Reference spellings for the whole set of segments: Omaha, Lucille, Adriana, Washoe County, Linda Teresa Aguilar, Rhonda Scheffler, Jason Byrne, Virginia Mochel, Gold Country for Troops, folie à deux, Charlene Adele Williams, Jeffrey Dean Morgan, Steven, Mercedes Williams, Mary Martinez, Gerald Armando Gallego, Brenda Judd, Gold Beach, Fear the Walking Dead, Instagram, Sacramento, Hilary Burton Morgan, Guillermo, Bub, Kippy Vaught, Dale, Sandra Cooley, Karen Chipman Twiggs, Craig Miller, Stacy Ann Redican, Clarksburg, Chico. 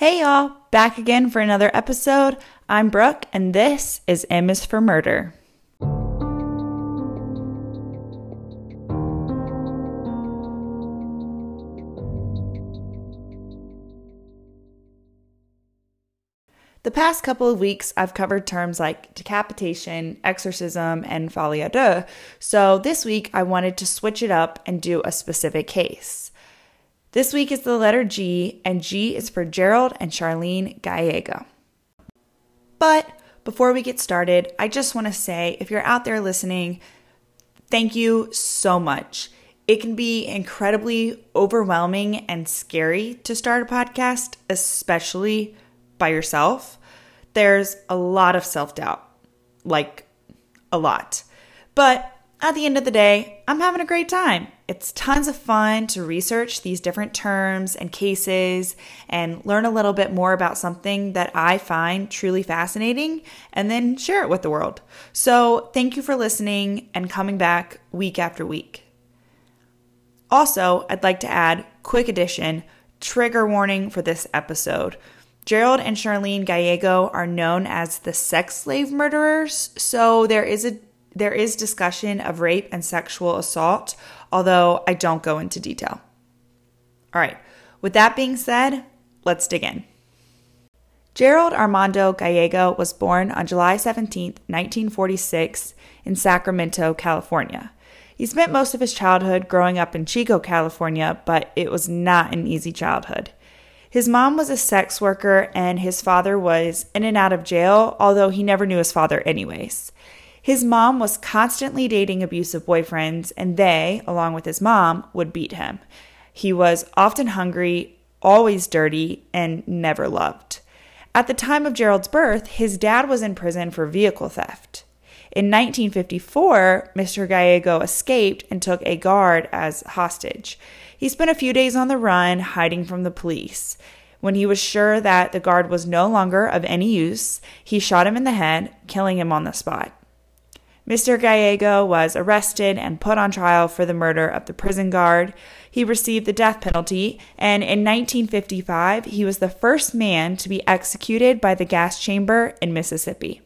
Hey y'all, back again for another episode. I'm Brooke, and this is M is for Murder. The past couple of weeks, I've covered terms like decapitation, exorcism, and folie à deux, so this week I wanted to switch it up and do a specific case. This week is the letter G, and G is for Gerald and Charlene Gallego. But before we get started, I just want to say, if you're out there listening, thank you so much. It can be incredibly overwhelming and scary to start a podcast, especially by yourself. There's a lot of self-doubt, like a lot. But at the end of the day, I'm having a great time. It's tons of fun to research these different terms and cases and learn a little bit more about something that I find truly fascinating and then share it with the world. So thank you for listening and coming back week after week. Also, I'd like to add, quick addition, trigger warning for this episode. Gerald and Charlene Gallego are known as the sex slave murderers, so there is discussion of rape and sexual assault, although I don't go into detail. All right, with that being said, let's dig in. Gerald Armando Gallego was born on July 17, 1946 in Sacramento, California. He spent most of his childhood growing up in Chico, California, but it was not an easy childhood. His mom was a sex worker and his father was in and out of jail, although he never knew his father anyways. His mom was constantly dating abusive boyfriends, and they, along with his mom, would beat him. He was often hungry, always dirty, and never loved. At the time of Gerald's birth, his dad was in prison for vehicle theft. In 1954, Mr. Gallego escaped and took a guard as hostage. He spent a few days on the run, hiding from the police. When he was sure that the guard was no longer of any use, he shot him in the head, killing him on the spot. Mr. Gallego was arrested and put on trial for the murder of the prison guard. He received the death penalty, and in 1955, he was the first man to be executed by the gas chamber in Mississippi.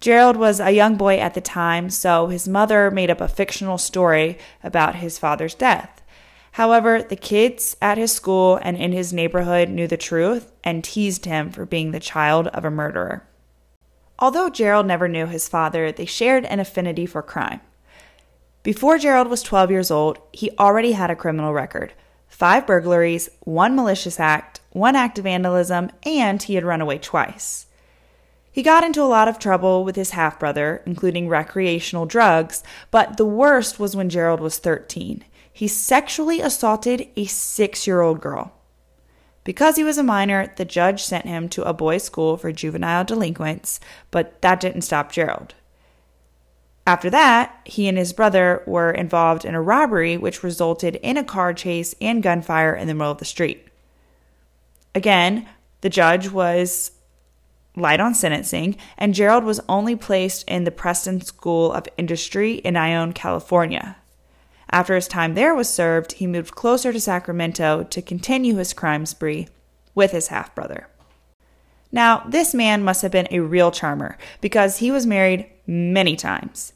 Gerald was a young boy at the time, so his mother made up a fictional story about his father's death. However, the kids at his school and in his neighborhood knew the truth and teased him for being the child of a murderer. Although Gerald never knew his father, they shared an affinity for crime. Before Gerald was 12 years old, he already had a criminal record: 5 burglaries, 1 malicious act, 1 act of vandalism, and he had run away twice. He got into a lot of trouble with his half-brother, including recreational drugs, but the worst was when Gerald was 13. He sexually assaulted a 6-year-old girl. Because he was a minor, the judge sent him to a boys' school for juvenile delinquents, but that didn't stop Gerald. After that, he and his brother were involved in a robbery which resulted in a car chase and gunfire in the middle of the street. Again, the judge was light on sentencing, and Gerald was only placed in the Preston School of Industry in Ione, California. After his time there was served, he moved closer to Sacramento to continue his crime spree with his half-brother. Now, this man must have been a real charmer because he was married many times.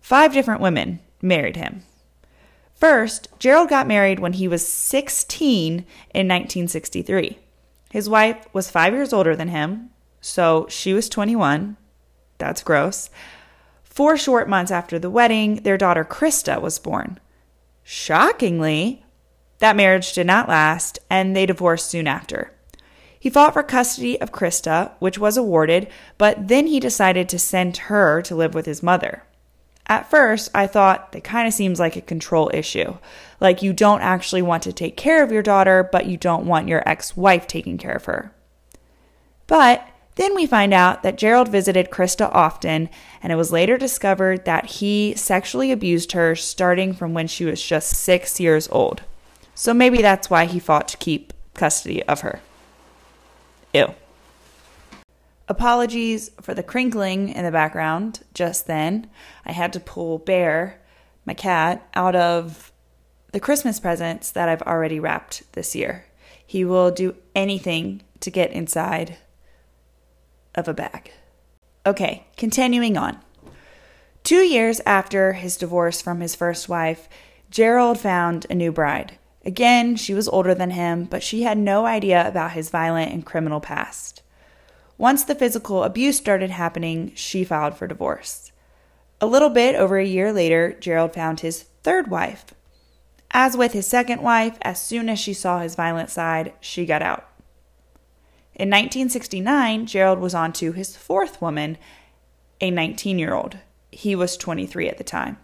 5 different women married him. First, Gerald got married when he was 16 in 1963. His wife was 5 years older than him, so she was 21. That's gross. 4 short months after the wedding, their daughter Krista was born. Shockingly, that marriage did not last, and they divorced soon after. He fought for custody of Krista, which was awarded, but then he decided to send her to live with his mother. At first, I thought that kind of seems like a control issue. Like you don't actually want to take care of your daughter, but you don't want your ex-wife taking care of her. But then we find out that Gerald visited Krista often, and it was later discovered that he sexually abused her starting from when she was just 6 years old. So maybe that's why he fought to keep custody of her. Ew. Apologies for the crinkling in the background just then. I had to pull Bear, my cat, out of the Christmas presents that I've already wrapped this year. He will do anything to get inside of a bag. Okay, continuing on. 2 years after his divorce from his first wife, Gerald found a new bride. Again, she was older than him, but she had no idea about his violent and criminal past. Once the physical abuse started happening, she filed for divorce. A little bit over a year later, Gerald found his third wife. As with his second wife, as soon as she saw his violent side, she got out. In 1969, Gerald was on to his fourth woman, a 19-year-old. He was 23 at the time.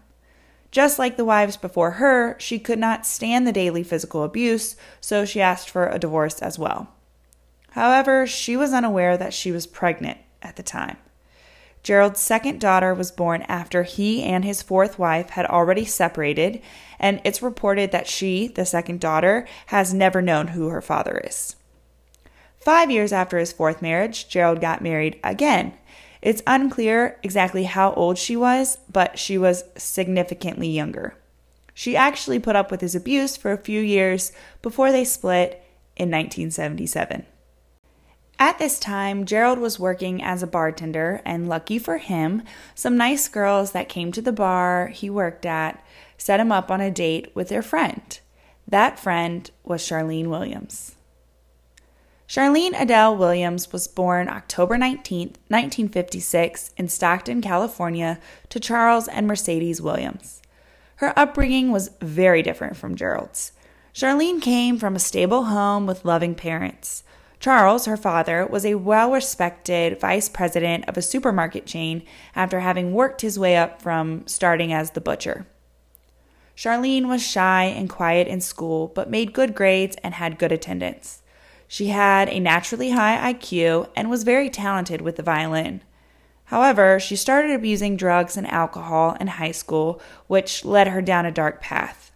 Just like the wives before her, she could not stand the daily physical abuse, so she asked for a divorce as well. However, she was unaware that she was pregnant at the time. Gerald's second daughter was born after he and his fourth wife had already separated, and it's reported that she, the second daughter, has never known who her father is. 5 years after his fourth marriage, Gerald got married again. It's unclear exactly how old she was, but she was significantly younger. She actually put up with his abuse for a few years before they split in 1977. At this time, Gerald was working as a bartender, and lucky for him, some nice girls that came to the bar he worked at set him up on a date with their friend. That friend was Charlene Williams. Charlene Adele Williams was born October 19, 1956 in Stockton, California, to Charles and Mercedes Williams. Her upbringing was very different from Gerald's. Charlene came from a stable home with loving parents. Charles, her father, was a well-respected vice president of a supermarket chain after having worked his way up from starting as the butcher. Charlene was shy and quiet in school, but made good grades and had good attendance. She had a naturally high IQ and was very talented with the violin. However, she started abusing drugs and alcohol in high school, which led her down a dark path.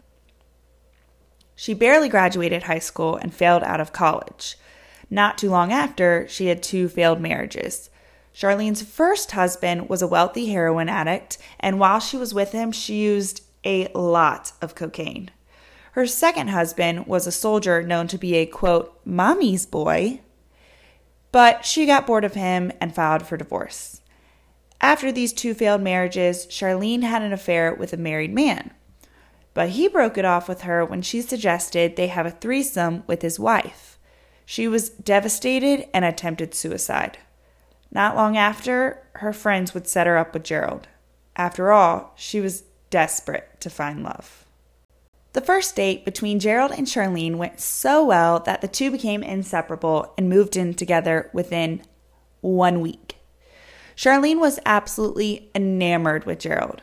She barely graduated high school and failed out of college. Not too long after, she had two failed marriages. Charlene's first husband was a wealthy heroin addict, and while she was with him, she used a lot of cocaine. Her second husband was a soldier known to be a, quote, mommy's boy, but she got bored of him and filed for divorce. After these two failed marriages, Charlene had an affair with a married man, but he broke it off with her when she suggested they have a threesome with his wife. She was devastated and attempted suicide. Not long after, her friends would set her up with Gerald. After all, she was desperate to find love. The first date between Gerald and Charlene went so well that the two became inseparable and moved in together within 1 week. Charlene was absolutely enamored with Gerald.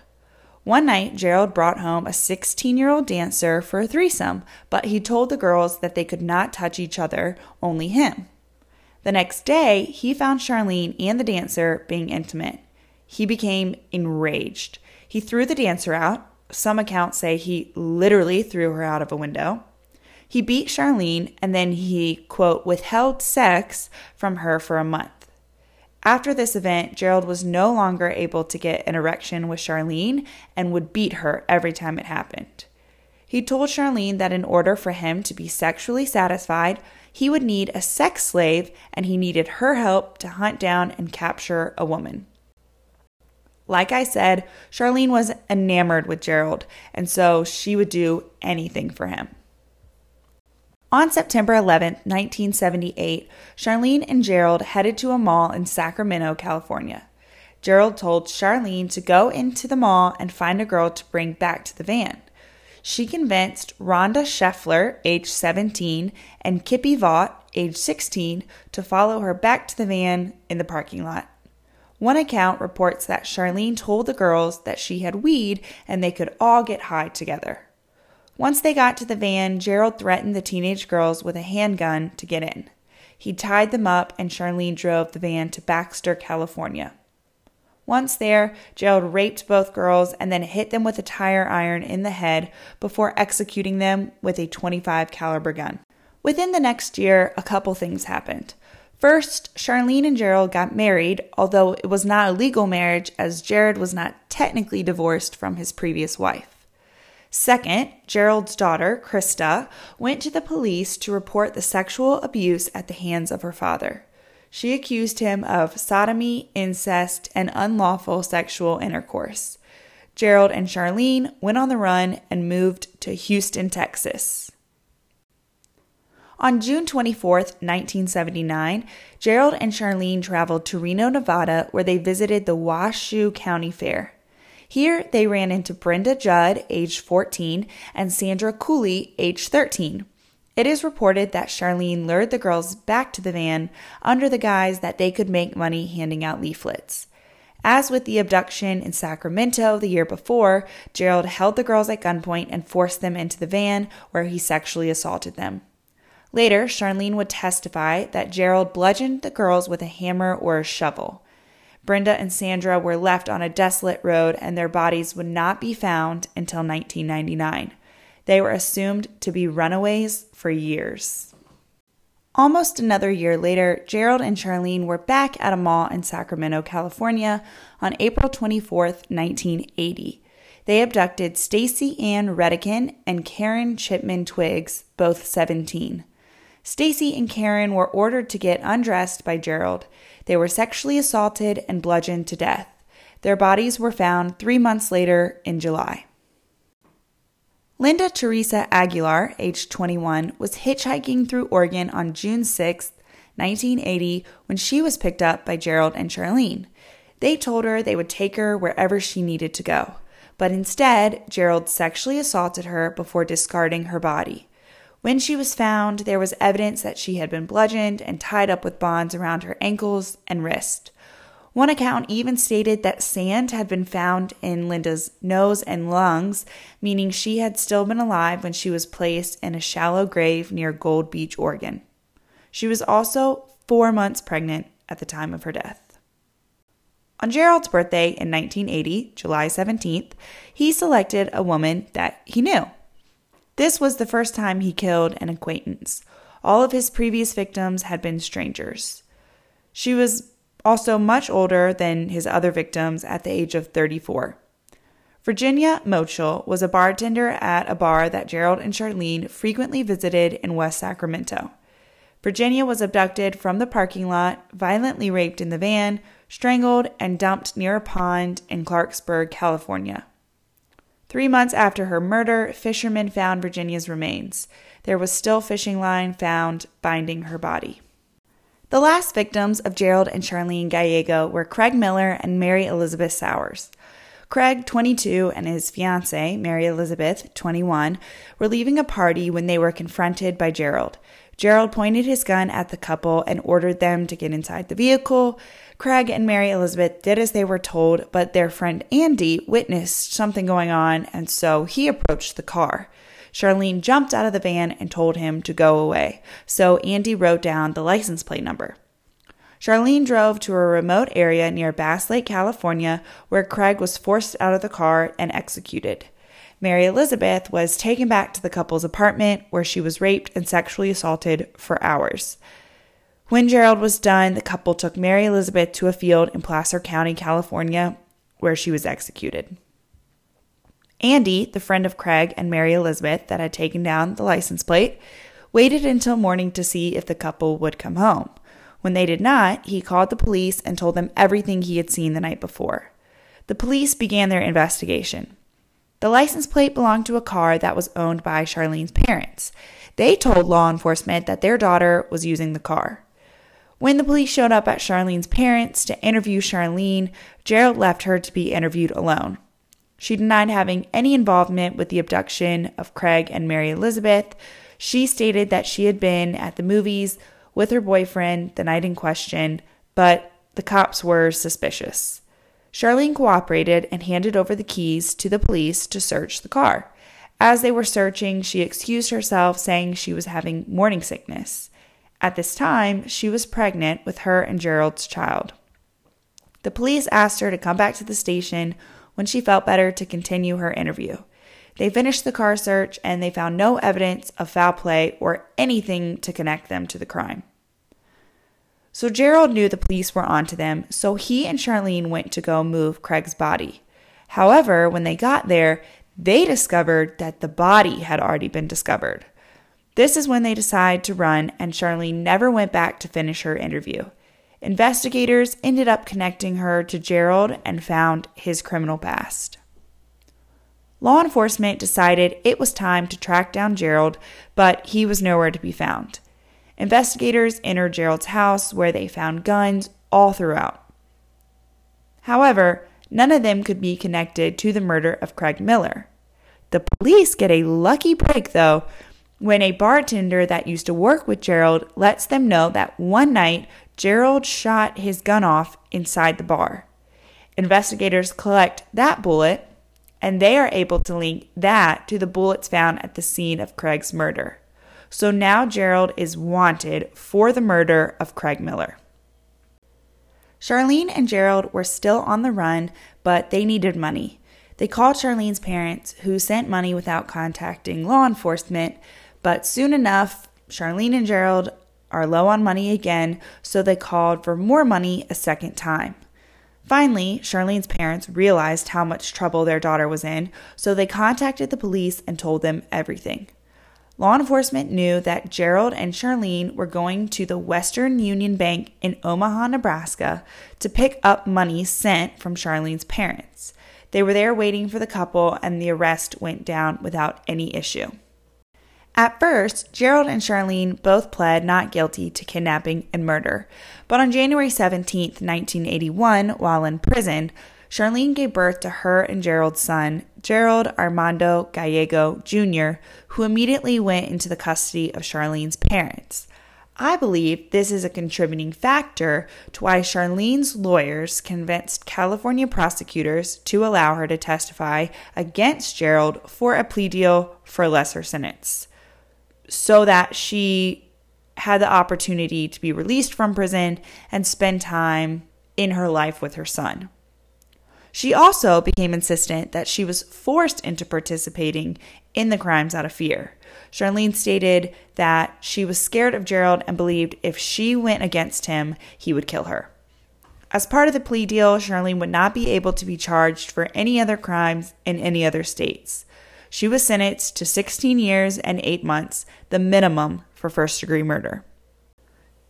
One night, Gerald brought home a 16-year-old dancer for a threesome, but he told the girls that they could not touch each other, only him. The next day, he found Charlene and the dancer being intimate. He became enraged. He threw the dancer out. Some accounts say he literally threw her out of a window. He beat Charlene, and then he, quote, withheld sex from her for a month. After this event, Gerald was no longer able to get an erection with Charlene and would beat her every time it happened. He told Charlene that in order for him to be sexually satisfied, he would need a sex slave, and he needed her help to hunt down and capture a woman. Like I said, Charlene was enamored with Gerald, and so she would do anything for him. On September 11, 1978, Charlene and Gerald headed to a mall in Sacramento, California. Gerald told Charlene to go into the mall and find a girl to bring back to the van. She convinced Rhonda Scheffler, age 17, and Kippy Vaught, age 16, to follow her back to the van in the parking lot. One account reports that Charlene told the girls that she had weed and they could all get high together. Once they got to the van, Gerald threatened the teenage girls with a handgun to get in. He tied them up, and Charlene drove the van to Baxter, California. Once there, Gerald raped both girls and then hit them with a tire iron in the head before executing them with a .25 caliber gun. Within the next year, a couple things happened. First, Charlene and Gerald got married, although it was not a legal marriage as Gerald was not technically divorced from his previous wife. Second, Gerald's daughter, Krista, went to the police to report the sexual abuse at the hands of her father. She accused him of sodomy, incest, and unlawful sexual intercourse. Gerald and Charlene went on the run and moved to Houston, Texas. On June 24, 1979, Gerald and Charlene traveled to Reno, Nevada, where they visited the Washoe County Fair. Here, they ran into Brenda Judd, age 14, and Sandra Cooley, age 13. It is reported that Charlene lured the girls back to the van under the guise that they could make money handing out leaflets. As with the abduction in Sacramento the year before, Gerald held the girls at gunpoint and forced them into the van, where he sexually assaulted them. Later, Charlene would testify that Gerald bludgeoned the girls with a hammer or a shovel. Brenda and Sandra were left on a desolate road, and their bodies would not be found until 1999. They were assumed to be runaways for years. Almost another year later, Gerald and Charlene were back at a mall in Sacramento, California on April 24, 1980. They abducted Stacy Ann Redican and Karen Chipman Twiggs, both 17. Stacy and Karen were ordered to get undressed by Gerald. They were sexually assaulted and bludgeoned to death. Their bodies were found 3 months later in July. Linda Teresa Aguilar, age 21, was hitchhiking through Oregon on June 6, 1980, when she was picked up by Gerald and Charlene. They told her they would take her wherever she needed to go. But instead, Gerald sexually assaulted her before discarding her body. When she was found, there was evidence that she had been bludgeoned and tied up with bonds around her ankles and wrist. One account even stated that sand had been found in Linda's nose and lungs, meaning she had still been alive when she was placed in a shallow grave near Gold Beach, Oregon. She was also 4 months pregnant at the time of her death. On Gerald's birthday in 1980, July 17th, he selected a woman that he knew. This was the first time he killed an acquaintance. All of his previous victims had been strangers. She was also much older than his other victims at the age of 34. Virginia Mochel was a bartender at a bar that Gerald and Charlene frequently visited in West Sacramento. Virginia was abducted from the parking lot, violently raped in the van, strangled, and dumped near a pond in Clarksburg, California. 3 months after her murder, fishermen found Virginia's remains. There was still fishing line found binding her body. The last victims of Gerald and Charlene Gallego were Craig Miller and Mary Elizabeth Sowers. Craig, 22, and his fiancée, Mary Elizabeth, 21, were leaving a party when they were confronted by Gerald. Gerald pointed his gun at the couple and ordered them to get inside the vehicle. Craig and Mary Elizabeth did as they were told, but their friend Andy witnessed something going on, and so he approached the car. Charlene jumped out of the van and told him to go away, so Andy wrote down the license plate number. Charlene drove to a remote area near Bass Lake, California, where Craig was forced out of the car and executed. Mary Elizabeth was taken back to the couple's apartment, where she was raped and sexually assaulted for hours. When Gerald was done, the couple took Mary Elizabeth to a field in Placer County, California, where she was executed. Andy, the friend of Craig and Mary Elizabeth that had taken down the license plate, waited until morning to see if the couple would come home. When they did not, he called the police and told them everything he had seen the night before. The police began their investigation. The license plate belonged to a car that was owned by Charlene's parents. They told law enforcement that their daughter was using the car. When the police showed up at Charlene's parents to interview Charlene, Gerald left her to be interviewed alone. She denied having any involvement with the abduction of Craig and Mary Elizabeth. She stated that she had been at the movies with her boyfriend the night in question, but the cops were suspicious. Charlene cooperated and handed over the keys to the police to search the car. As they were searching, she excused herself, saying she was having morning sickness. At this time, she was pregnant with her and Gerald's child. The police asked her to come back to the station when she felt better to continue her interview. They finished the car search and they found no evidence of foul play or anything to connect them to the crime. So Gerald knew the police were onto them, so he and Charlene went to go move Craig's body. However, when they got there, they discovered that the body had already been discovered. This is when they decide to run, and Charlene never went back to finish her interview. Investigators ended up connecting her to Gerald and found his criminal past. Law enforcement decided it was time to track down Gerald, but he was nowhere to be found. Investigators entered Gerald's house, where they found guns all throughout. However, none of them could be connected to the murder of Craig Miller. The police get a lucky break, though, when a bartender that used to work with Gerald lets them know that one night Gerald shot his gun off inside the bar. Investigators collect that bullet, and they are able to link that to the bullets found at the scene of Craig's murder. So now Gerald is wanted for the murder of Craig Miller. Charlene and Gerald were still on the run, but they needed money. They called Charlene's parents, who sent money without contacting law enforcement, but soon enough, Charlene and Gerald are low on money again, so they called for more money a second time. Finally, Charlene's parents realized how much trouble their daughter was in, so they contacted the police and told them everything. Law enforcement knew that Gerald and Charlene were going to the Western Union Bank in Omaha, Nebraska, to pick up money sent from Charlene's parents. They were there waiting for the couple, and the arrest went down without any issue. At first, Gerald and Charlene both pled not guilty to kidnapping and murder. But on January 17, 1981, while in prison, Charlene gave birth to her and Gerald's son, Gerald Armando Gallego Jr., who immediately went into the custody of Charlene's parents. I believe this is a contributing factor to why Charlene's lawyers convinced California prosecutors to allow her to testify against Gerald for a plea deal for a lesser sentence, so that she had the opportunity to be released from prison and spend time in her life with her son. She also became insistent that she was forced into participating in the crimes out of fear. Charlene stated that she was scared of Gerald and believed if she went against him, he would kill her. As part of the plea deal, Charlene would not be able to be charged for any other crimes in any other states. She was sentenced to 16 years and 8 months, the minimum for first-degree murder.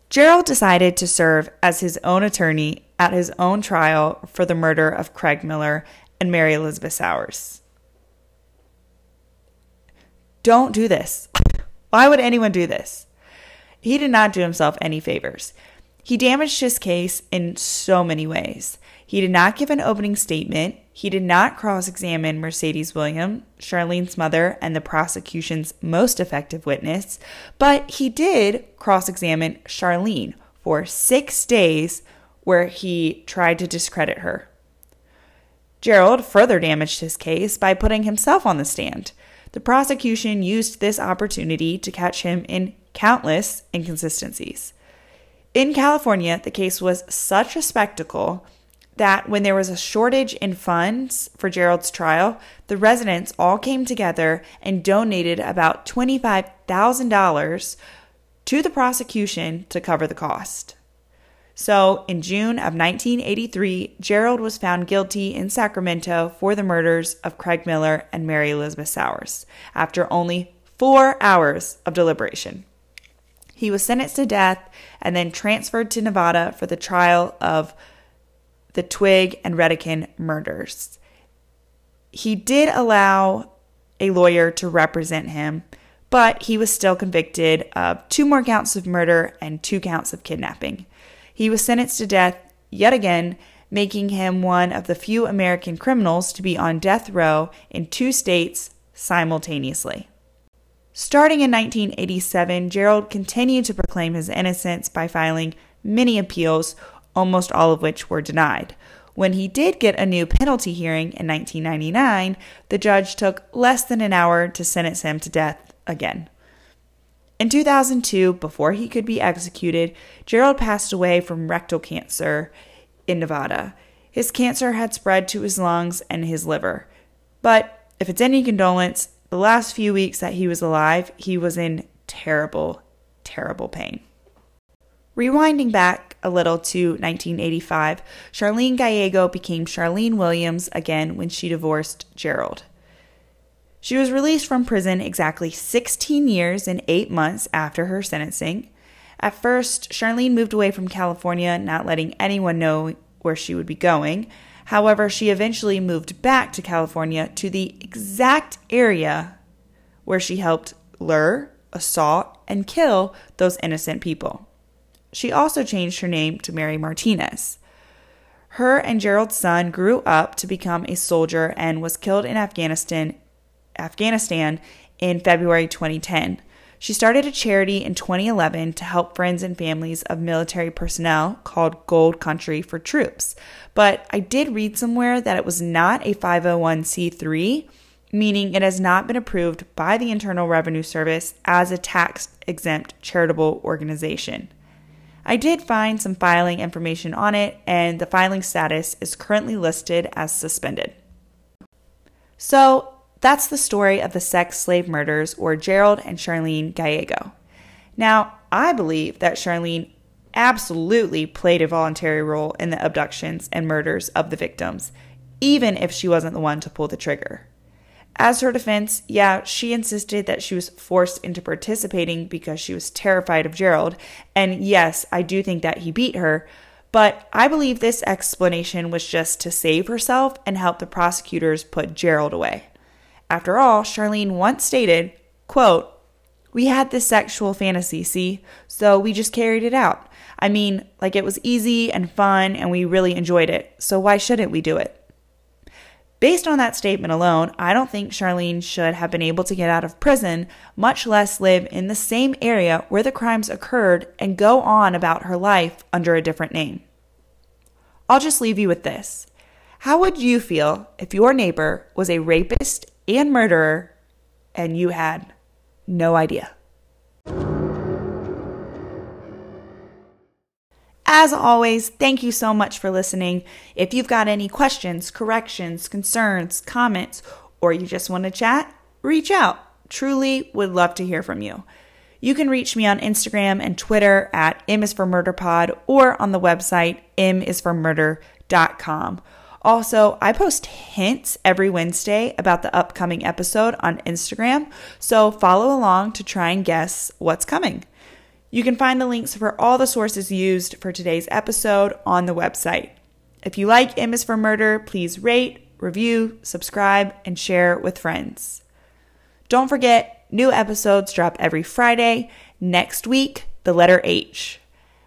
Gerald decided to serve as his own attorney at his own trial for the murder of Craig Miller and Mary Elizabeth Sowers. Don't do this. Why would anyone do this? He did not do himself any favors. He damaged his case in so many ways. He did not give an opening statement. He did not cross-examine Mercedes Williams, Charlene's mother, and the prosecution's most effective witness, but he did cross-examine Charlene for 6 days, where he tried to discredit her. Gerald further damaged his case by putting himself on the stand. The prosecution used this opportunity to catch him in countless inconsistencies. In California, the case was such a spectacle that when there was a shortage in funds for Gerald's trial, the residents all came together and donated about $25,000 to the prosecution to cover the cost. So, in June of 1983, Gerald was found guilty in Sacramento for the murders of Craig Miller and Mary Elizabeth Sowers, after only 4 hours of deliberation. He was sentenced to death and then transferred to Nevada for the trial of the Twigg and Redican murders. He did allow a lawyer to represent him, but he was still convicted of 2 more counts of murder and 2 counts of kidnapping. He was sentenced to death yet again, making him one of the few American criminals to be on death row in 2 states simultaneously. Starting in 1987, Gerald continued to proclaim his innocence by filing many appeals, almost all of which were denied. When he did get a new penalty hearing in 1999, the judge took less than an hour to sentence him to death again. In 2002, before he could be executed, Gerald passed away from rectal cancer in Nevada. His cancer had spread to his lungs and his liver. But if it's any condolence, the last few weeks that he was alive, he was in terrible, terrible pain. Rewinding back a little to 1985, Charlene Gallego became Charlene Williams again when she divorced Gerald. She was released from prison exactly 16 years and 8 months after her sentencing. At first, Charlene moved away from California, not letting anyone know where she would be going. However, she eventually moved back to California, to the exact area where she helped lure, assault, and kill those innocent people. She also changed her name to Mary Martinez. Her and Gerald's son grew up to become a soldier and was killed in Afghanistan in February 2010. She started a charity in 2011 to help friends and families of military personnel called Gold Country for Troops. But I did read somewhere that it was not a 501c3, meaning it has not been approved by the Internal Revenue Service as a tax-exempt charitable organization. I did find some filing information on it, and the filing status is currently listed as suspended. So, that's the story of the sex slave murders, or Gerald and Charlene Gallego. Now, I believe that Charlene absolutely played a voluntary role in the abductions and murders of the victims, even if she wasn't the one to pull the trigger. As her defense, she insisted that she was forced into participating because she was terrified of Gerald, and yes, I do think that he beat her, but I believe this explanation was just to save herself and help the prosecutors put Gerald away. After all, Charlene once stated, quote, "We had this sexual fantasy, see? So we just carried it out. I mean, like, it was easy and fun and we really enjoyed it. So why shouldn't we do it?" Based on that statement alone, I don't think Charlene should have been able to get out of prison, much less live in the same area where the crimes occurred and go on about her life under a different name. I'll just leave you with this. How would you feel if your neighbor was a rapist and murderer, and you had no idea? As always, thank you so much for listening. If you've got any questions, corrections, concerns, comments, or you just want to chat, reach out. Truly would love to hear from you. You can reach me on Instagram and Twitter at MisForMurderPod or on the website misformurder.com. Also, I post hints every Wednesday about the upcoming episode on Instagram, so follow along to try and guess what's coming. You can find the links for all the sources used for today's episode on the website. If you like M is for Murder, please rate, review, subscribe, and share with friends. Don't forget, new episodes drop every Friday. Next week, the letter H.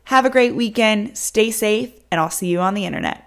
Have a great weekend, stay safe, and I'll see you on the internet.